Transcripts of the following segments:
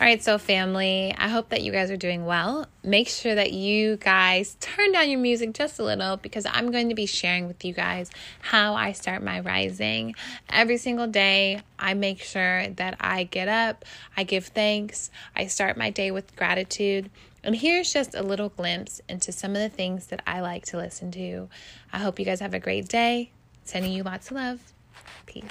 All right, so family, I hope that you guys are doing well. Make sure that you guys turn down your music just a little because I'm going to be sharing with you guys how I start my rising. Every single day, I make sure that I get up, I give thanks, I start my day with gratitude. And here's just a little glimpse into some of the things that I like to listen to. I hope you guys have a great day. Sending you lots of love. Peace.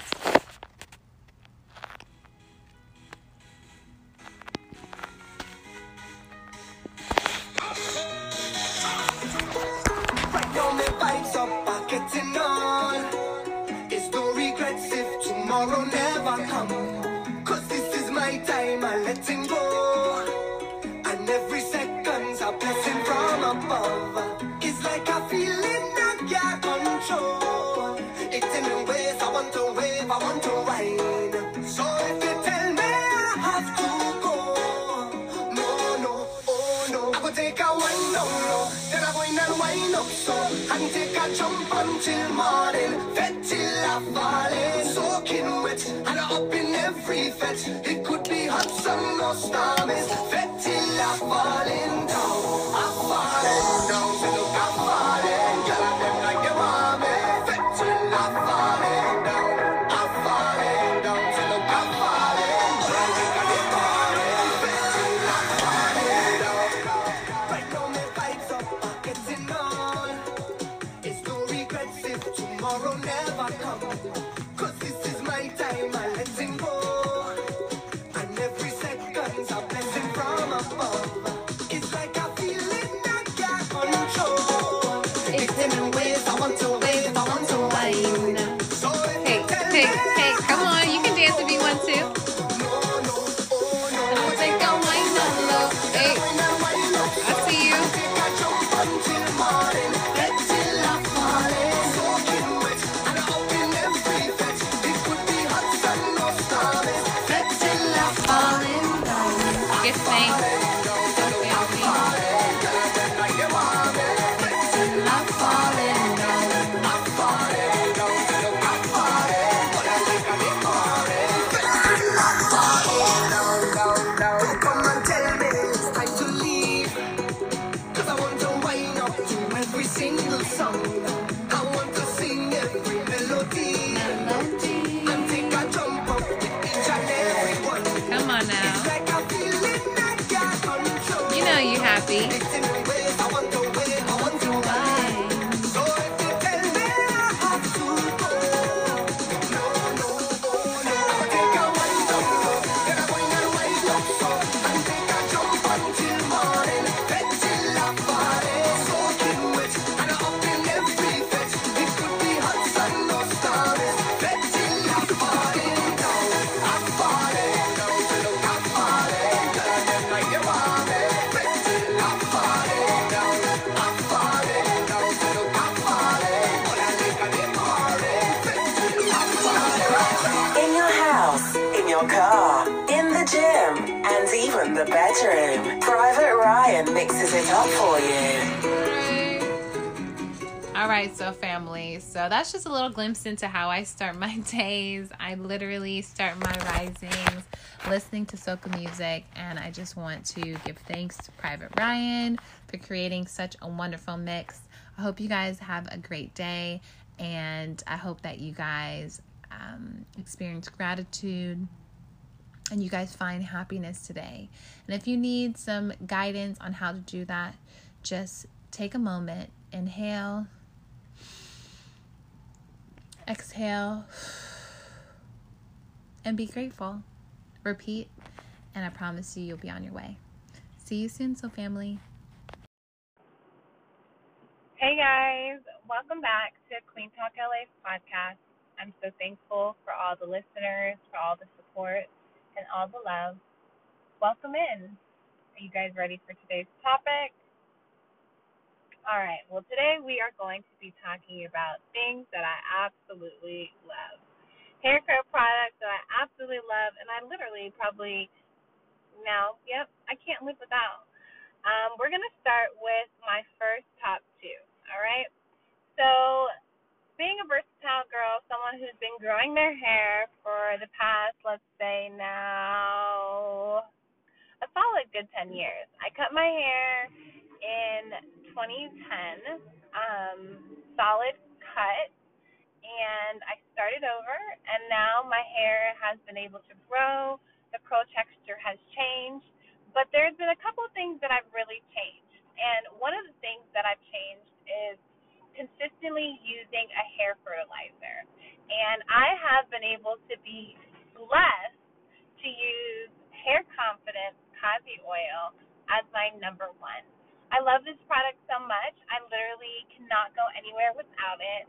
Till morning, fet till I fall in. Soaking wet, and I up in every fet. It could be hot sun or stormies. Fet till I fall in down. I fall in down, so look I fall in. Girl, I them like your mommy. Fet till I fall in down. I fall in down, so look I fall in. Girl, we got it falling. Fet till I fall in down. Right now my vibes up, pockets in all. It's no regrets if tomorrow never comes, cause this is my time, I'm letting go, and every second's a blessing from above. It's like a feeling I can't control. It's in ways I want to wave, I want to wine. So hey, come on, you can dance if you want to. I don't think I'm wine on love. Hey, I see you. I think I jump until morning. The bedroom. Private Ryan mixes it up for you. All right, so family, so that's just a little glimpse into how I start my days. I literally start my risings listening to soca music, and I just want to give thanks to Private Ryan for creating such a wonderful mix. I hope you guys have a great day, and I hope that you guys experience gratitude and you guys find happiness today. And if you need some guidance on how to do that, just take a moment, inhale, exhale, and be grateful. Repeat, and I promise you'll be on your way. See you soon, soul family. Hey guys, welcome back to Queen Talk LA's podcast. I'm so thankful for all the listeners, for all the support, and all the love. Welcome in. Are you guys ready for today's topic? All right. Well, today we are going to be talking about things that I absolutely love. Haircare products that I absolutely love, and I literally probably now, I can't live without. We're going to start with my first top two. All right. So, being a versatile girl, someone who's been growing their hair for the past, let's say now, good 10 years. I cut my hair in 2010, solid cut, and I started over, and now my hair has been able to grow. The curl texture has changed, but there's been a couple of things that I've really changed, and one of the things that I've changed is consistently using a hair fertilizer, and I have been able to be blessed to use Hair Confidence Kazi Oil as my number one. I love this product so much. I literally cannot go anywhere without it.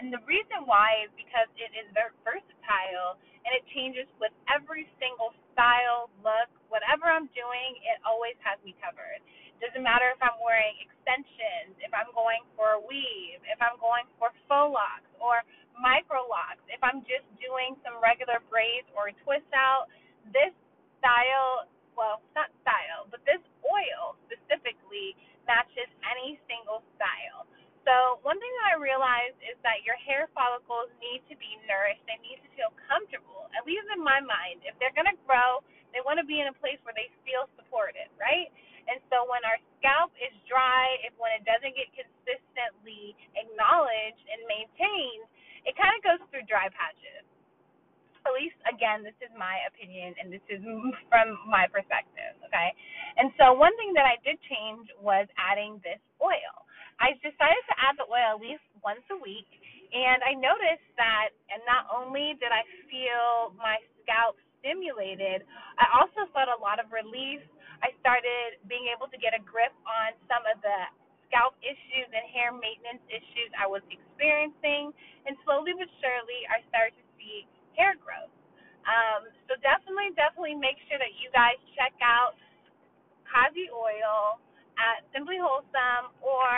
And the reason why is because it is very versatile, and it changes with every single style, look, whatever I'm doing, it always has me covered. Doesn't matter if I'm wearing extensions, if I'm going for a weave, if I'm going for faux locks or micro locks, if I'm just doing some regular braids or a twist out, this style, well, not style, but this oil specifically matches any single style. So one thing that I realized is that your hair follicles need to be nourished. They need to feel comfortable, at least in my mind. If they're going to grow, they want to be in a place where they feel supported, right? And so when our scalp is dry, when it doesn't get consistently acknowledged and maintained, it kind of goes through dry patches. At least, again, this is my opinion, and this is from my perspective, okay? And so one thing that I did change was adding this oil. I decided to add the oil at least once a week, and I noticed that not only did I feel my scalp stimulated, I also felt a lot of relief. I started being able to get a grip on some of the scalp issues and hair maintenance issues I was experiencing, and slowly but surely, I started to see hair growth. So definitely make sure that you guys check out Kazi Oil at Simply Wholesome or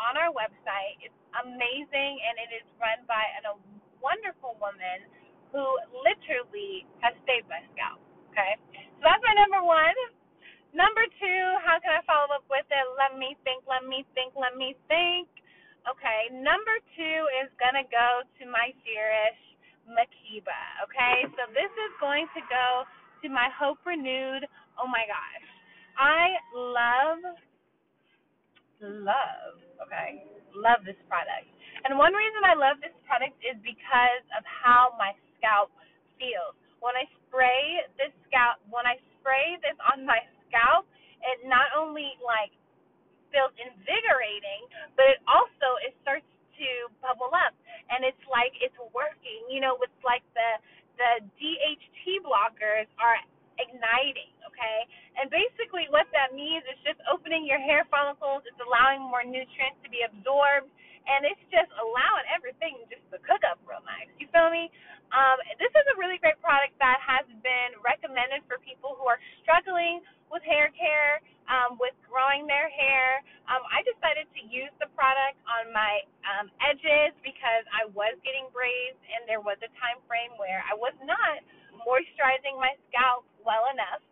on our website. It's amazing, and it is run by a wonderful woman who literally has saved my scalp, okay? So that's my number one. Number two, how can I follow up with it? Let me think. Okay, number two is going to go to my dearest, Makiba, okay? So this is going to go to my Hope Renewed. Oh, my gosh. I love this product. And one reason I love this product is because of how my scalp feels. When I spray this on my scalp, it not only, feels invigorating, but it also, it starts to bubble up, and it's like it's working. You know, it's like the DHT blockers are igniting, okay? And basically what that means is just opening your hair follicles. It's allowing more nutrients to be absorbed, and it's just allowing everything just to cook up real nice. You feel me? This is a really great product that has been recommended for people who are struggling with hair care, with growing their hair. I decided to use the product on my edges because I was getting braids, and there was a time frame where I was not moisturizing my scalp well enough,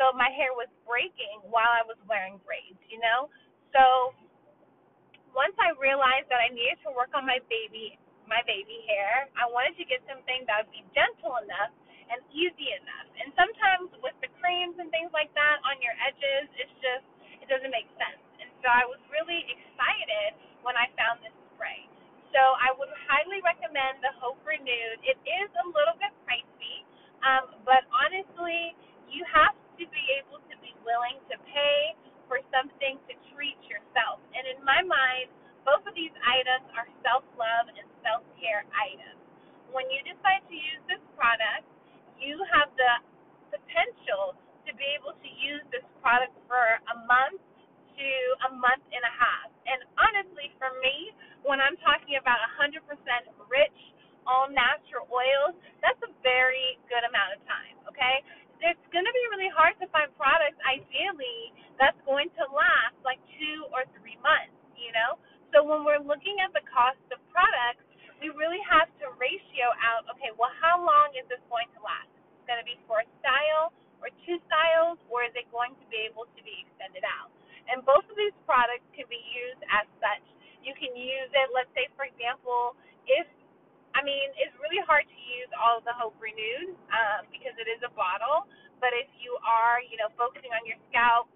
so my hair was breaking while I was wearing braids, you know? So once I realized that I needed to work on my baby hair, I wanted to get something that would be gentle enough and easy enough. And sometimes with the creams and things like that on your edges, it doesn't make sense. And so I was really excited when I found this spray. So I would highly recommend the Hope Renewed. It is a little bit pricey, but honestly, you have to be able to be willing to pay for something to treat yourself. And in my mind, both of these items are self-love and self-care items. When you decide to use this product, you have the potential to be able to use this product for a month to a month and a half. And honestly, for me, when I'm talking about 100% rich, all-natural oils, that's a very good amount of time, okay? It's going to be really hard to find products, ideally, that's going to last 2 or 3 months, you know? So when we're looking at the cost of products, we really have to ratio out, okay, well, how long is this going to last? Is it going to be for a style or 2 styles, or is it going to be able to be extended out? And both of these products can be used as such. You can use it, let's say, for example, it's really hard to use all of the Hope Renewed because it is a bottle, but if you are, you know, focusing on your scalp,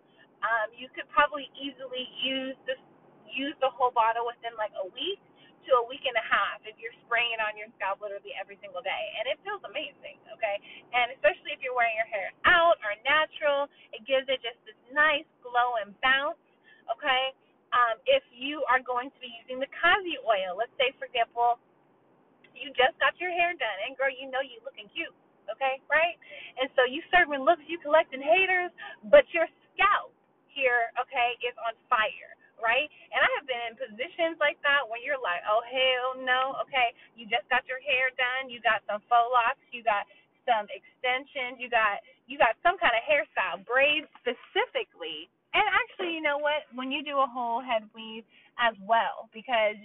you could probably easily use the whole bottle within like a week to a week and a half if you're spraying it on your scalp literally every single day. And it feels amazing, okay? And especially if you're wearing your hair out or natural, it gives it just this nice glow and bounce, okay? If you are going to be using the Kazi oil, let's say, for example, you just got your hair done, and, girl, you know you're looking cute, okay, right? And so you serving looks, you collecting haters, but your scalp here, okay, is on fire, right? And I have been in positions like that when you're like, oh, hell no, okay, you just got your hair done, you got some faux locks, you got some extensions, you got some kind of hairstyle, braids specifically. And actually, you know what, when you do a whole head weave as well, because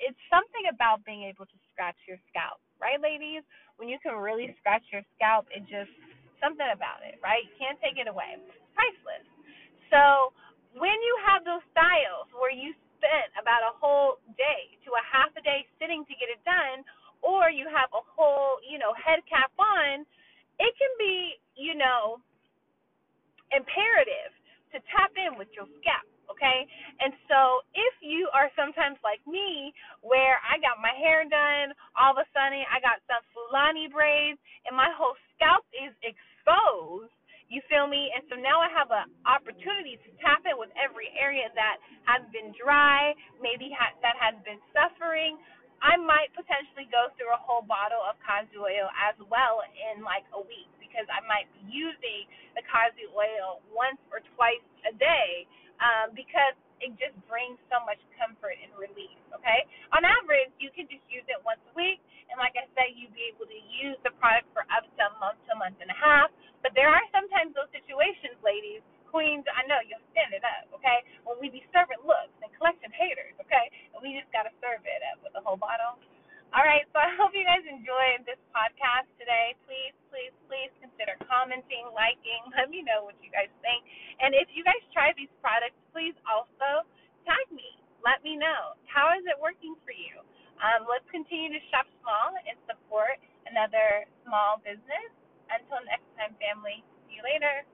it's something about being able to scratch your scalp, right, ladies? When you can really scratch your scalp, it's just something about it, right? You can't take it away. It's priceless. So when you have those styles where you spent about a whole day to a half a day sitting to get it done, or you have a whole, you know, head cap on, it can be, you know, imperative to tap in with your scalp, okay? And so if you are sometimes like me, where I got my hair done, all of a sudden I got some Fulani braids, and my whole scalp is exposed, you feel me? And so now I have an opportunity to tap in with every area that has been dry, maybe that has been suffering. I might potentially go through a whole bottle of Kazi oil as well in like a week, because I might be using the Kazi oil once or twice a day, because it just brings so much comfort and relief, okay? On average, you can just use it once a week, and like I said, you'd be able to use the product for up to a month and a half. But there are sometimes those situations, ladies, queens, I know you'll stand it up, okay? When we be serving looks and collecting haters, okay? And we just got to serve it up with a whole bottle. All right, so I hope you guys enjoyed this podcast today. Please, please, please consider commenting, liking. Let me know what you guys think. And if you guys try these products, please also tag me. Let me know. How is it working for you? Let's continue to shop small and support another small business. Until next time, family, see you later.